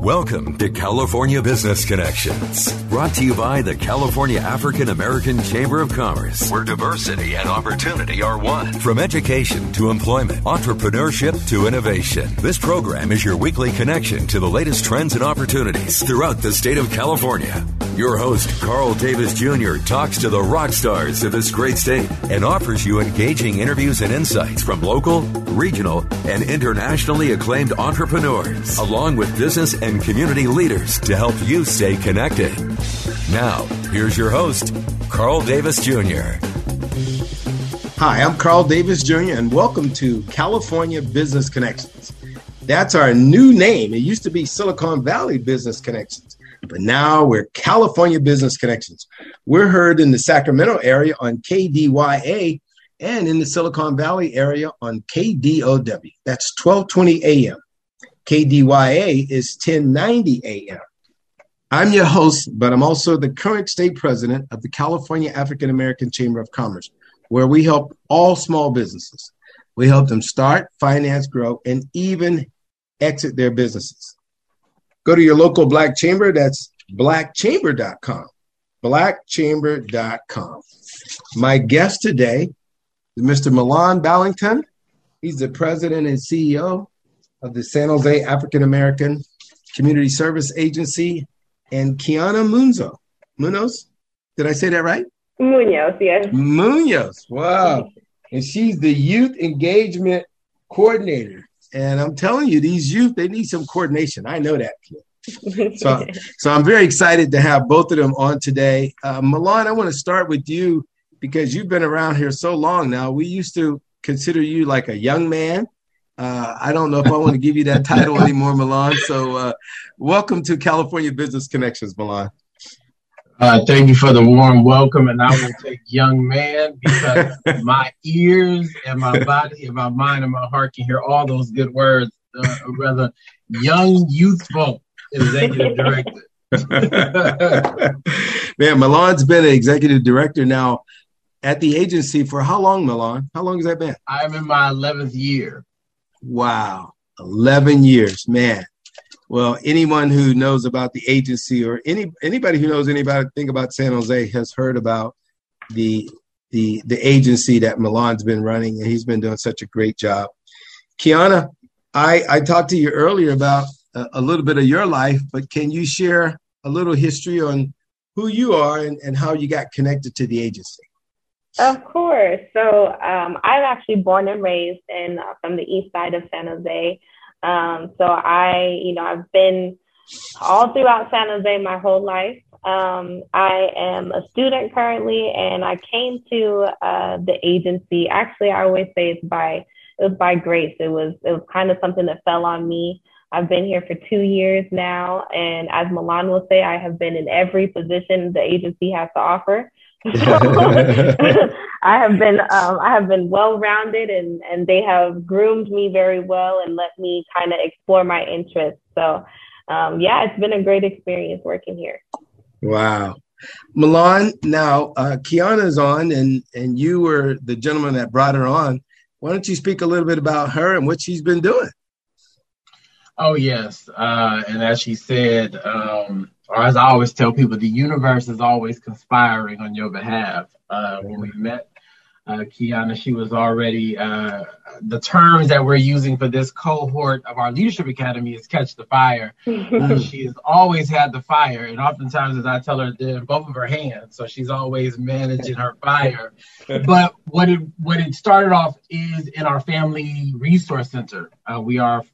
Welcome to California Business Connections, brought to you by the California African American Chamber of Commerce, where diversity and opportunity are one. From education to employment, entrepreneurship to innovation, this program is your weekly connection to the latest trends and opportunities throughout the state of California. Your host, Carl Davis Jr., talks to the rock stars of this great state and offers you engaging interviews and insights from local, regional, and internationally acclaimed entrepreneurs, along with business and community leaders to help you stay connected. Now, here's your host, Carl Davis Jr. Hi, I'm Carl Davis Jr., and welcome to California Business Connections. That's our new name. It used to be Silicon Valley Business Connections, but now we're California Business Connections. We're heard in the Sacramento area on KDYA and in the Silicon Valley area on KDOW. That's 1220 a.m. KDYA is 1090 a.m. I'm your host, but I'm also the current state president of the California African American Chamber of Commerce, where we help all small businesses. We help them start, finance, grow, and even exit their businesses. Go to your local Black Chamber. That's blackchamber.com, blackchamber.com. My guest today is Mr. Milan Ballington. He's the president and CEO of the San Jose African American Community Service Agency, and Kiana Munoz. Did I say that right? Munoz, yes. Munoz, wow. And she's the Youth Engagement Coordinator. And I'm telling you, these youth, they need some coordination. I know that. So I'm very excited to have both of them on today. Milan, I want to start with you because you've been around here so long now. We used to consider you like a young man. I don't know if I want to give you that title anymore, Milan. So welcome to California Business Connections, Milan. Thank you for the warm welcome. And I will take young man because my ears and my body and my mind and my heart can hear all those good words. Rather, young, youthful executive director. Man, Milan's been an executive director now at the agency for how long, Milan? How long has that been? I'm in my 11th year. Wow, 11 years, man. Well, anyone who knows about the agency or anybody who knows anything about San Jose has heard about the agency that Milan's been running, and he's been doing such a great job. Kiana, I talked to you earlier about a little bit of your life, but can you share a little history on who you are and how you got connected to the agency? Of course. So I'm actually born and raised in from the east side of San Jose. So I've been all throughout San Jose my whole life. I am a student currently, and I came to the agency. Actually, I always say it was by grace. It was kind of something that fell on me. I've been here for 2 years now, and as Milan will say, I have been in every position the agency has to offer. So, I have been well-rounded, and they have groomed me very well and let me kind of explore my interests. So, it's been a great experience working here. Wow. Milan, now Kiana's on, and you were the gentleman that brought her on. Why don't you speak a little bit about her and what she's been doing? Oh, yes. And as she said, or as I always tell people, the universe is always conspiring on your behalf. When we met Kiana, she was already, the terms that we're using for this cohort of our leadership academy is catch the fire. She has always had the fire. And oftentimes, as I tell her, they're in both of her hands. So she's always managing her fire. But what it started off is in our family resource center. We are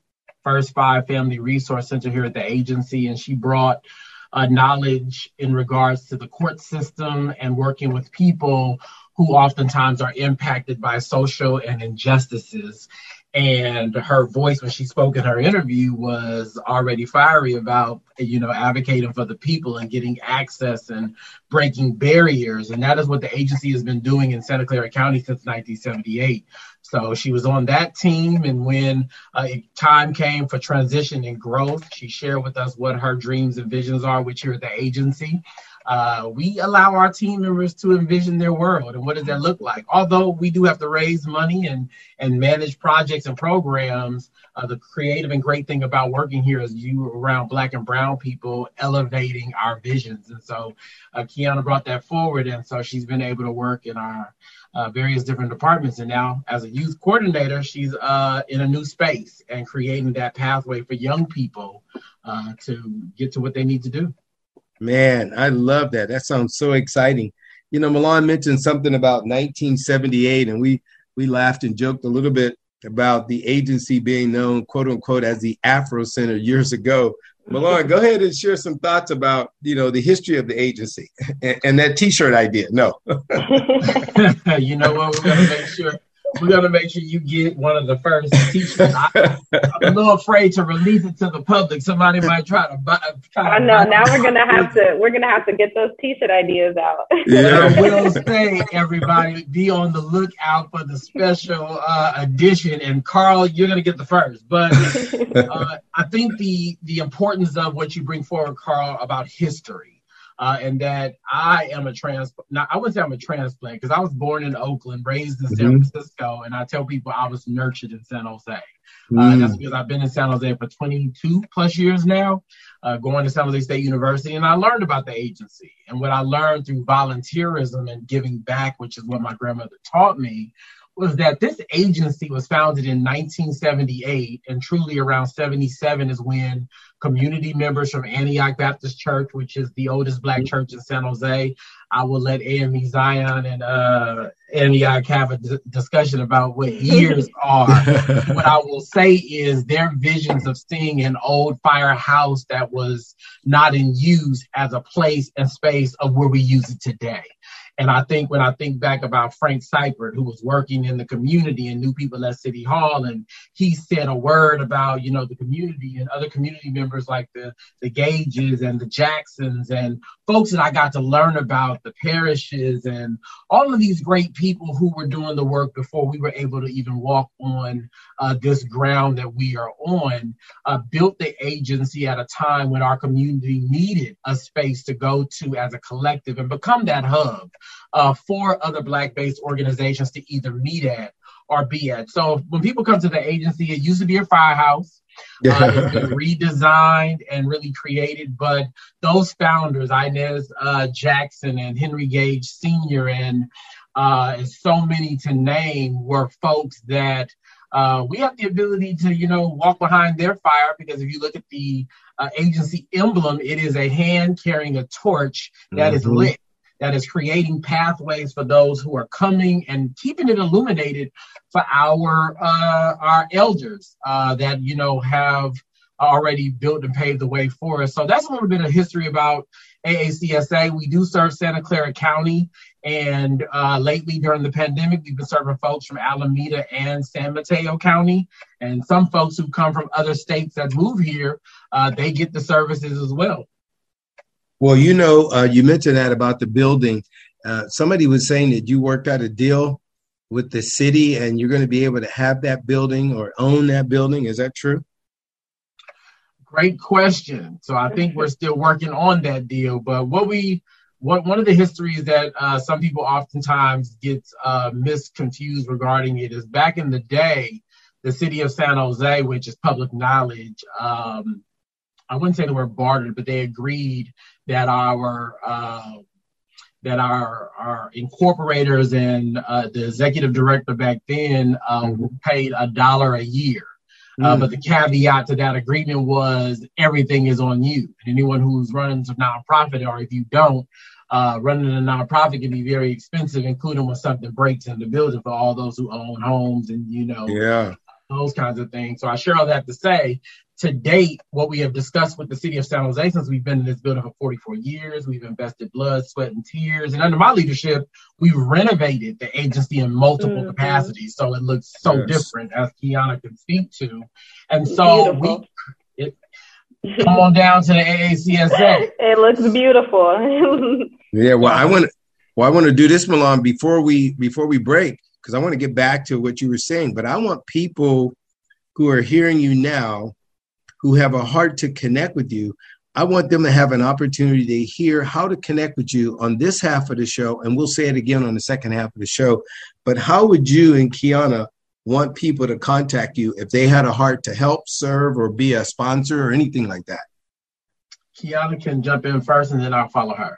First Five Family Resource Center here at the agency, and she brought knowledge in regards to the court system and working with people who oftentimes are impacted by social and injustices. And her voice when she spoke in her interview was already fiery about, you know, advocating for the people and getting access and breaking barriers. And that is what the agency has been doing in Santa Clara County since 1978. So she was on that team. And when time came for transition and growth, she shared with us what her dreams and visions are, which here at the agency. We allow our team members to envision their world. And what does that look like? Although we do have to raise money and manage projects and programs, the creative and great thing about working here is you around Black and brown people elevating our visions. And so Kiana brought that forward. And so she's been able to work in our various different departments. And now as a youth coordinator, she's in a new space and creating that pathway for young people to get to what they need to do. Man, I love that. That sounds so exciting. You know, Milan mentioned something about 1978, and we laughed and joked a little bit about the agency being known, quote unquote, as the Afro Center years ago. Milan, go ahead and share some thoughts about, you know, the history of the agency and that T-shirt idea. No. You know what? We're going to make sure you get one of the first T-shirts. I'm a little afraid to release it to the public. Somebody might try to buy. Now we're going to have to get those T-shirt ideas out. Yeah. We'll say, everybody, be on the lookout for the special edition. And Carl, you're going to get the first. But I think the importance of what you bring forward, Carl, about history. And that I am a transplant. Now, I wouldn't say I'm a transplant because I was born in Oakland, raised in San Francisco, and I tell people I was nurtured in San Jose. That's because I've been in San Jose for 22 plus years now, going to San Jose State University, and I learned about the agency. And what I learned through volunteerism and giving back, which is what my grandmother taught me, was that this agency was founded in 1978, and truly around 77 is when community members from Antioch Baptist Church, which is the oldest Black church in San Jose, I will let AME Zion and Antioch have a discussion about what years are. What I will say is their visions of seeing an old firehouse that was not in use as a place and space of where we use it today. And I think when I think back about Frank Seipert, who was working in the community and knew people at City Hall, and he said a word about, you know, the community and other community members like the Gages and the Jacksons and folks that I got to learn about, the Parishes and all of these great people who were doing the work before we were able to even walk on this ground that we are on, built the agency at a time when our community needed a space to go to as a collective and become that hub for other Black-based organizations to either meet at or be at. So when people come to the agency, it used to be a firehouse. It's been redesigned and really created, but those founders, Inez Jackson and Henry Gage Sr. and so many to name, were folks that we have the ability to, you know, walk behind their fire, because if you look at the agency emblem, it is a hand carrying a torch that is lit, that is creating pathways for those who are coming and keeping it illuminated for our elders that, you know, have already built and paved the way for us. So that's a little bit of history about AACSA. We do serve Santa Clara County, and lately during the pandemic, we've been serving folks from Alameda and San Mateo County, and some folks who come from other states that move here, they get the services as well. Well, you know, you mentioned that about the building. Somebody was saying that you worked out a deal with the city and you're going to be able to have that building or own that building. Is that true? Great question. So I think we're still working on that deal. But one of the histories that some people oftentimes get misconfused regarding it is back in the day, the city of San Jose, which is public knowledge, I wouldn't say the word bartered, but they agreed that our incorporators and the executive director back then paid $1 a year. But the caveat to that agreement was everything is on you. And anyone who's running a nonprofit, or if you don't, running a nonprofit can be very expensive, including when something breaks in the building for all those who own homes and, you know, those kinds of things. So I share all that to say to date, what we have discussed with the city of San Jose, since we've been in this building for 44 years, we've invested blood, sweat, and tears. And under my leadership, we've renovated the agency in multiple capacities. So it looks so different, as Kiana can speak to. And so come on down to the AACSA. It looks beautiful. Yeah, I want to do this, Milan, before we break, because I want to get back to what you were saying. But I want people who are hearing you now, who have a heart to connect with you, I want them to have an opportunity to hear how to connect with you on this half of the show, and we'll say it again on the second half of the show. But how would you and Kiana want people to contact you if they had a heart to help, serve, or be a sponsor or anything like that? Kiana can jump in first, and then I'll follow her.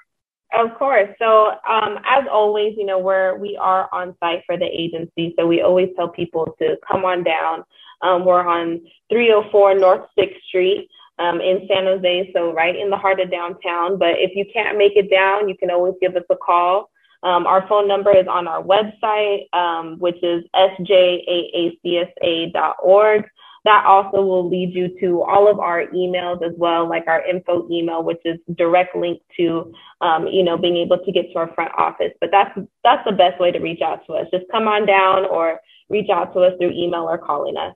Of course. So as always, you know, we are on site for the agency. So we always tell people to come on down. We're on 304 North 6th Street in San Jose. So right in the heart of downtown. But if you can't make it down, you can always give us a call. Our phone number is on our website, which is sjaacsa.org. That also will lead you to all of our emails as well, like our info email, which is direct link to, being able to get to our front office. But that's the best way to reach out to us. Just come on down or reach out to us through email or calling us.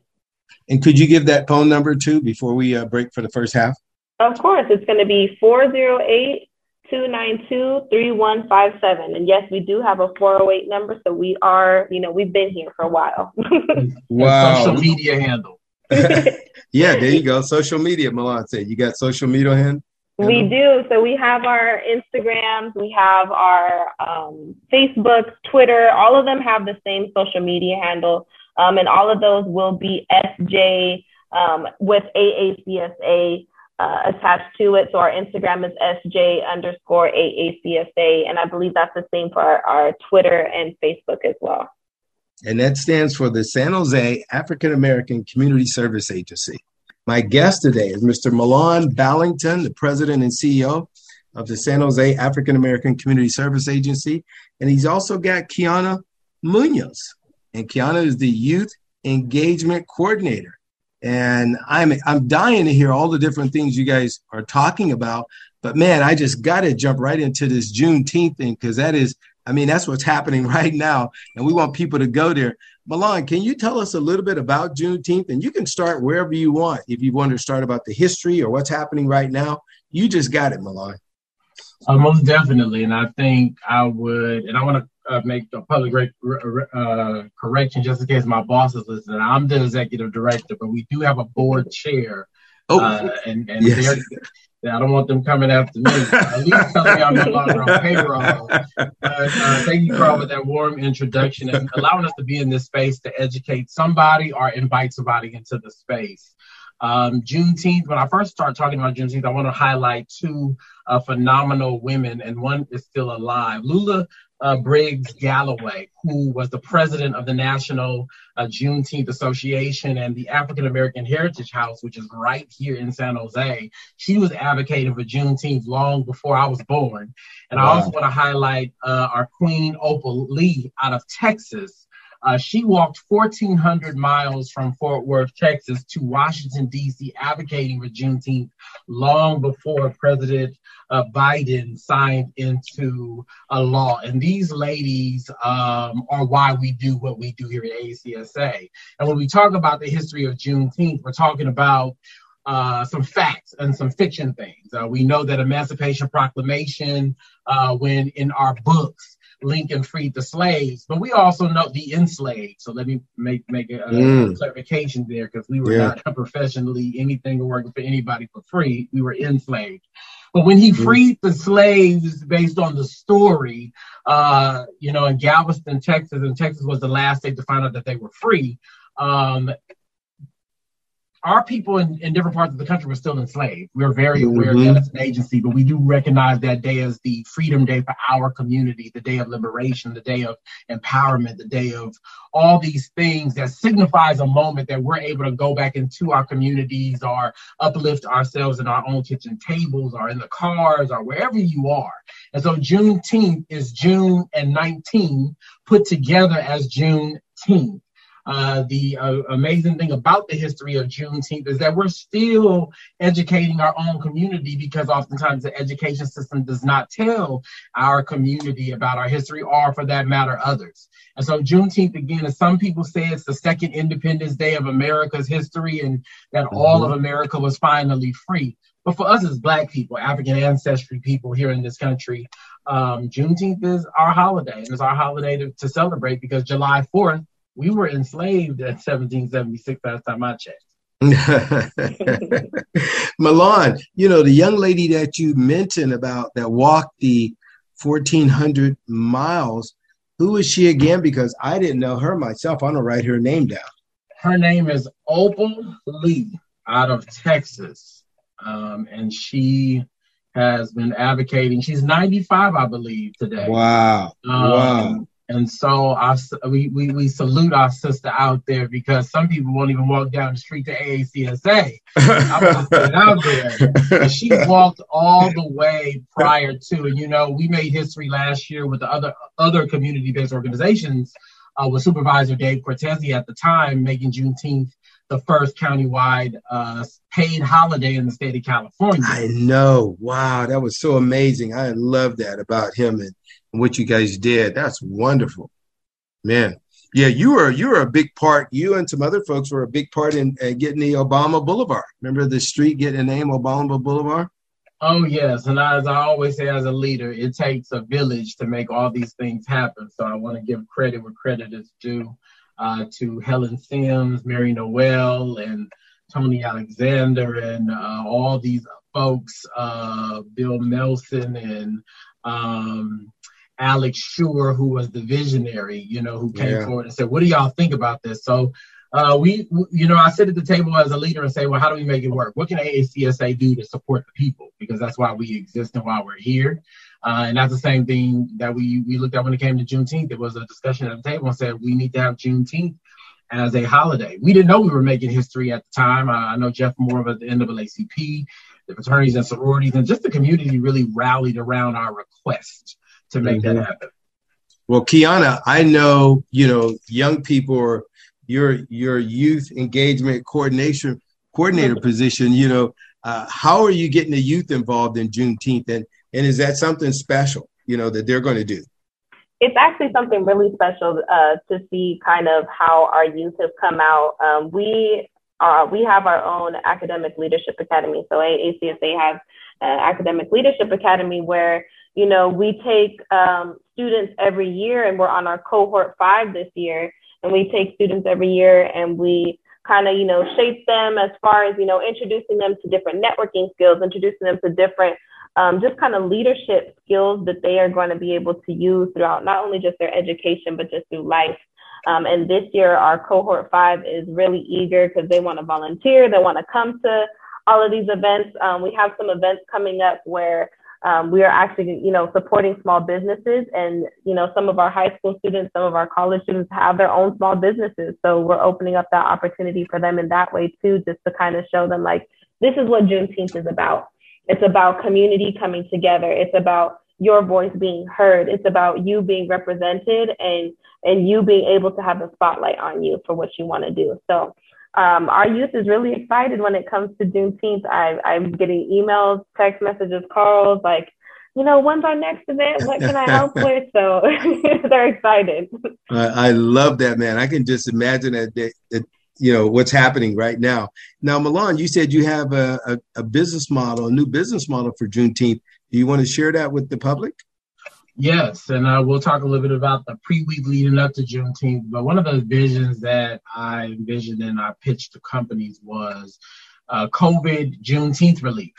And could you give that phone number too before we break for the first half? Of course. It's going to be 408-292-3157. And yes, we do have a 408 number. So we are, we've been here for a while. Wow. Social media handle. Yeah, there you go. Social media, Milan said. You got social media handle? We do. So we have our Instagrams, we have our Facebook, Twitter. All of them have the same social media handle. And all of those will be SJ with AACSA attached to it. So our Instagram is SJ_AACSA. And I believe that's the same for our Twitter and Facebook as well. And that stands for the San Jose African American Community Service Agency. My guest today is Mr. Milan Ballington, the president and CEO of the San Jose African American Community Service Agency. And he's also got Kiana Munoz. And Kiana is the Youth Engagement Coordinator. And I'm dying to hear all the different things you guys are talking about. But, man, I just got to jump right into this Juneteenth thing, because that's what's happening right now, and we want people to go there. Milan, can you tell us a little bit about Juneteenth? And you can start wherever you want. If you want to start about the history or what's happening right now, you just got it, Milan. Most definitely, and I think I want to make a public correction just in case my boss is listening. I'm the executive director, but we do have a board chair. Yes. I don't want them coming after me. At least tell me I'm no longer on payroll. But thank you, Carl, for that warm introduction and allowing us to be in this space to educate somebody or invite somebody into the space. Juneteenth, when I first start talking about Juneteenth, I want to highlight two phenomenal women, and one is still alive. Lula Briggs Galloway, who was the president of the National Juneteenth Association and the African American Heritage House, which is right here in San Jose. She was advocating for Juneteenth long before I was born. And wow. I also want to highlight our Queen Opal Lee out of Texas. She walked 1,400 miles from Fort Worth, Texas to Washington, D.C., advocating for Juneteenth long before President Biden signed into a law. And these ladies are why we do what we do here at AACSA. And when we talk about the history of Juneteenth, we're talking about some facts and some fiction things. We know that Emancipation Proclamation, when in our books, Lincoln freed the slaves, but we also know the enslaved. So let me make a clarification there, because we were not professionally anything or working for anybody for free. We were enslaved. But when he freed the slaves based on the story, in Galveston, Texas, and Texas was the last state to find out that they were free, our people in different parts of the country were still enslaved. We're very aware that it's an agency, but we do recognize that day as the Freedom Day for our community, the day of liberation, the day of empowerment, the day of all these things that signifies a moment that we're able to go back into our communities or uplift ourselves in our own kitchen tables or in the cars or wherever you are. And so Juneteenth is June and 19 put together as Juneteenth. The amazing thing about the history of Juneteenth is that we're still educating our own community, because oftentimes the education system does not tell our community about our history, or for that matter, others. And so Juneteenth, again, as some people say, it's the second Independence Day of America's history, and that all of America was finally free. But for us as Black people, African ancestry people here in this country, Juneteenth is our holiday, and it's our holiday to celebrate, because July 4th, we were enslaved at 1776, last time I checked. Milan, you know, the young lady that you mentioned about that walked the 1,400 miles, who is she again? Because I didn't know her myself. I don't write her name down. Her name is Opal Lee out of Texas, and she has been advocating. She's 95, I believe, today. Wow. And so we salute our sister out there, because some people won't even walk down the street to AACSA. I'm just out there. And she walked all the way prior to, and you know, we made history last year with the other community-based organizations, with Supervisor Dave Cortese at the time, making Juneteenth the first countywide paid holiday in the state of California. I know. Wow, that was so amazing. I love that about him and what you guys did. That's wonderful, man. Yeah, you were a big part. You and some other folks were a big part in getting the Obama Boulevard. Remember the street getting the name Obama Boulevard? Oh, yes. And as I always say, as a leader, it takes a village to make all these things happen. So I want to give credit where credit is due to Helen Sims, Mary Noel, and Tony Alexander, and all these folks, Bill Nelson, and Alex Shure, who was the visionary, you know, who came forward and said, what do y'all think about this? So I sit at the table as a leader and say, well, how do we make it work? What can AACSA do to support the people? Because that's why we exist and why we're here. And that's the same thing that we looked at when it came to Juneteenth. There was a discussion at the table and said, we need to have Juneteenth as a holiday. We didn't know we were making history at the time. I know Jeff Moore of the NAACP, the fraternities and sororities, and just the community really rallied around our request to make that happen. Well, Kiana, I know, you know, young people, or your youth engagement coordinator position, you know, how are you getting the youth involved in Juneteenth? And is that something special, you know, that they're going to do? It's actually something really special to see kind of how our youth have come out. We have our own Academic Leadership Academy. So AACSA has an Academic Leadership Academy where, you know, we take students every year, and we're on our cohort 5 this year. And we take students every year and we kind of, you know, shape them as far as, you know, introducing them to different networking skills, introducing them to different just kind of leadership skills that they are going to be able to use throughout not only just their education, but just through life. And this year, our cohort 5 is really eager because they want to volunteer. They want to come to all of these events. We have some events coming up where we are actually, you know, supporting small businesses, and, you know, some of our high school students, some of our college students have their own small businesses. So we're opening up that opportunity for them in that way too, just to kind of show them like, this is what Juneteenth is about. It's about community coming together. It's about your voice being heard. It's about you being represented and you being able to have the spotlight on you for what you want to do. So our youth is really excited when it comes to Juneteenth. I'm getting emails, text messages, calls, like, you know, when's our next event? What can I help with? So they're excited. I love that, man. I can just imagine that, you know, what's happening right now. Now, Milan, you said you have a business model, a new business model for Juneteenth. Do you want to share that with the public? Yes, and we'll talk a little bit about the pre-week leading up to Juneteenth. But one of the visions that I envisioned and I pitched to companies was COVID Juneteenth relief.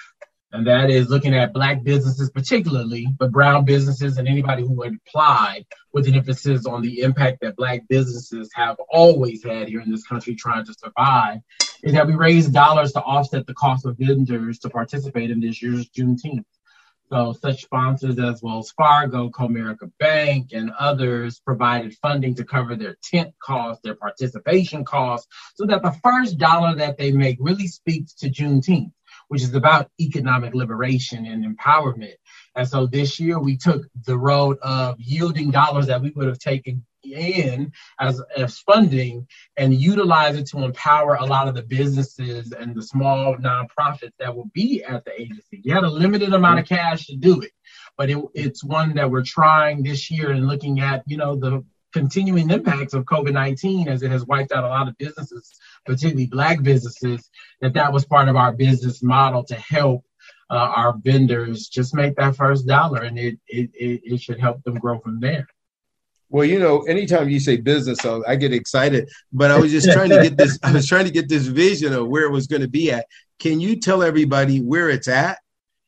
And that is looking at Black businesses particularly, but brown businesses and anybody who would apply, with an emphasis on the impact that Black businesses have always had here in this country trying to survive, is that we raise dollars to offset the cost of vendors to participate in this year's Juneteenth. So such sponsors as Wells Fargo, Comerica Bank, and others provided funding to cover their tent costs, their participation costs, so that the first dollar that they make really speaks to Juneteenth, which is about economic liberation and empowerment. And so this year we took the road of yielding dollars that we would have taken in as funding and utilize it to empower a lot of the businesses and the small nonprofits that will be at the agency. You had a limited amount of cash to do it, but it's one that we're trying this year and looking at, you know, the continuing impacts of COVID-19 as it has wiped out a lot of businesses, particularly Black businesses, that was part of our business model to help our vendors just make that first dollar, and it should help them grow from there. Well, you know, anytime you say business, I get excited, but I was just trying to get this. I was trying to get this vision of where it was going to be at. Can you tell everybody where it's at?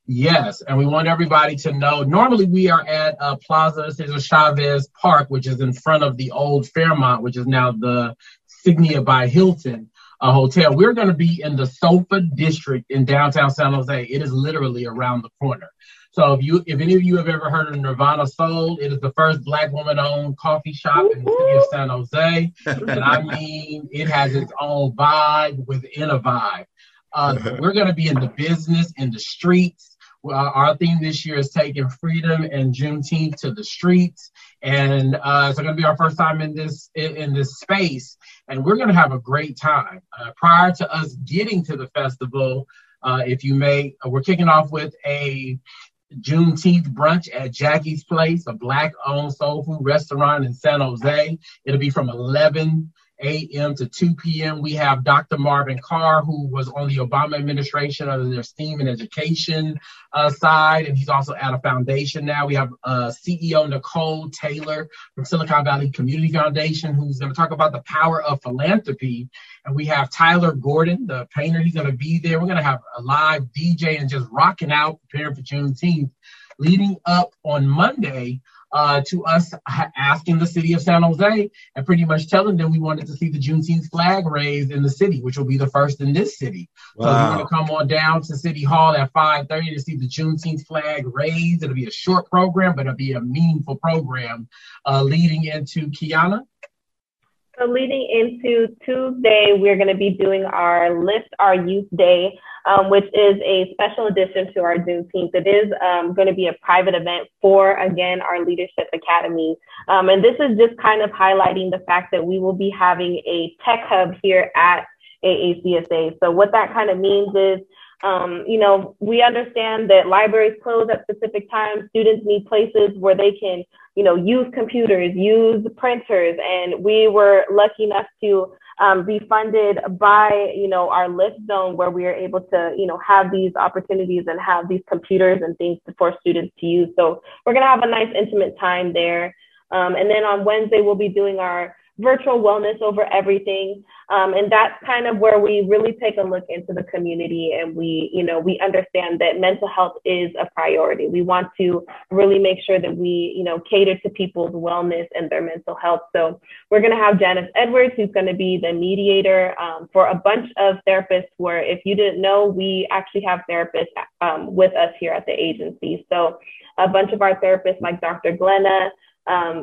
Yes, and we want everybody to know. Normally, we are at Plaza Cesar Chavez Park, which is in front of the old Fairmont, which is now the Signia by Hilton hotel. We're going to be in the Sofa District in downtown San Jose. It is literally around the corner. So if any of you have ever heard of Nirvana Soul, it is the first Black woman-owned coffee shop in the city of San Jose. And I mean, it has its own vibe within a vibe. We're going to be in the business, in the streets. Our theme this year is taking freedom and Juneteenth to the streets. And it's going to be our first time in this space. And we're going to have a great time. Prior to us getting to the festival, if you may, we're kicking off with a Juneteenth brunch at Jackie's Place, a Black-owned soul food restaurant in San Jose. It'll be from 11 a.m. to 2 p.m. We have Dr. Marvin Carr, who was on the Obama administration under their STEAM and education side, and he's also at a foundation now. We have CEO Nicole Taylor from Silicon Valley Community Foundation, who's going to talk about the power of philanthropy. And we have Tyler Gordon, the painter. He's going to be there. We're going to have a live DJ and just rocking out, preparing for Juneteenth, leading up on Monday to us asking the city of San Jose and pretty much telling them we wanted to see the Juneteenth flag raised in the city, which will be the first in this city. Wow. So we're going to come on down to City Hall at 5:30 to see the Juneteenth flag raised. It'll be a short program, but it'll be a meaningful program leading into Kiana. So leading into Tuesday, we're going to be doing our Lift Our Youth Day, which is a special addition to our Juneteenth. It is going to be a private event for, again, our Leadership Academy. And this is just kind of highlighting the fact that we will be having a tech hub here at AACSA. So what that kind of means is, you know, we understand that libraries close at specific times. Students need places where they can, you know, use computers, use printers. And we were lucky enough to be funded by, you know, our Lift Zone, where we are able to, you know, have these opportunities and have these computers and things for students to use. So we're going to have a nice intimate time there. And then on Wednesday, we'll be doing our virtual wellness over everything. And that's kind of where we really take a look into the community, and we, you know, we understand that mental health is a priority. We want to really make sure that we, you know, cater to people's wellness and their mental health. So we're going to have Janice Edwards, who's going to be the mediator for a bunch of therapists, where if you didn't know, we actually have therapists with us here at the agency. So a bunch of our therapists like Dr. Glenna,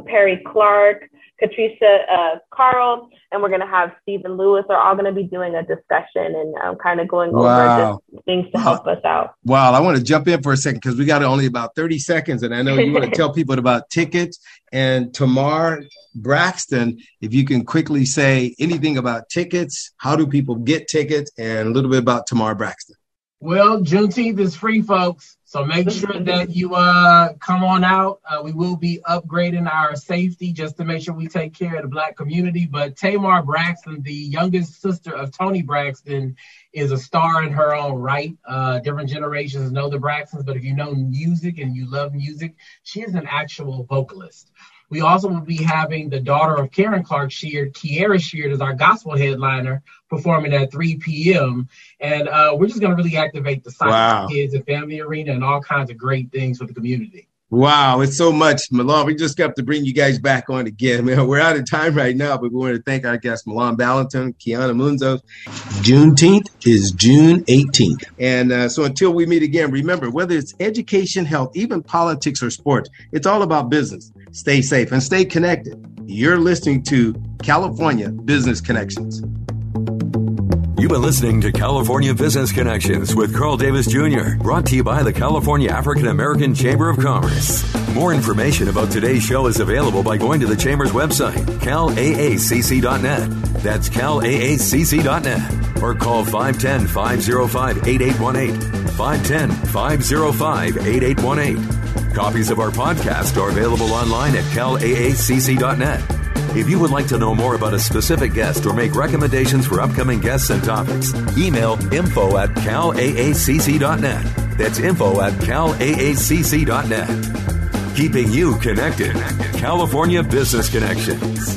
Perry Clark, Katricia Carl, and we're going to have Stephen Lewis are all going to be doing a discussion and kind of going over just things to help us out. Wow. I want to jump in for a second because we got only about 30 seconds, and I know you want to tell people about tickets. And Tamar Braxton, if you can quickly say anything about tickets, how do people get tickets, and a little bit about Tamar Braxton. Well, Juneteenth is free, folks. So make sure that you come on out. We will be upgrading our safety just to make sure we take care of the Black community. But Tamar Braxton, the youngest sister of Tony Braxton, is a star in her own right. Different generations know the Braxtons, but if you know music and you love music, she is an actual vocalist. We also will be having the daughter of Karen Clark Sheard, Kiara Sheard, as our gospel headliner, performing at 3 p.m. And we're just going to really activate the science kids and family arena and all kinds of great things for the community. Wow, it's so much. Milan, we just got to bring you guys back on again. Man, we're out of time right now, but we want to thank our guests, Milan Ballington, Kiana Munoz. Juneteenth is June 18th. And so until we meet again, remember, whether it's education, health, even politics or sports, it's all about business. Stay safe and stay connected. You're listening to California Business Connections. You've been listening to California Business Connections with Carl Davis Jr., brought to you by the California African American Chamber of Commerce. More information about today's show is available by going to the Chamber's website, calaacc.net. That's calaacc.net. Or call 510-505-8818, 510-505-8818. Copies of our podcast are available online at calaacc.net. If you would like to know more about a specific guest or make recommendations for upcoming guests and topics, email info@calaacc.net. That's info@calaacc.net. Keeping you connected. California Business Connections.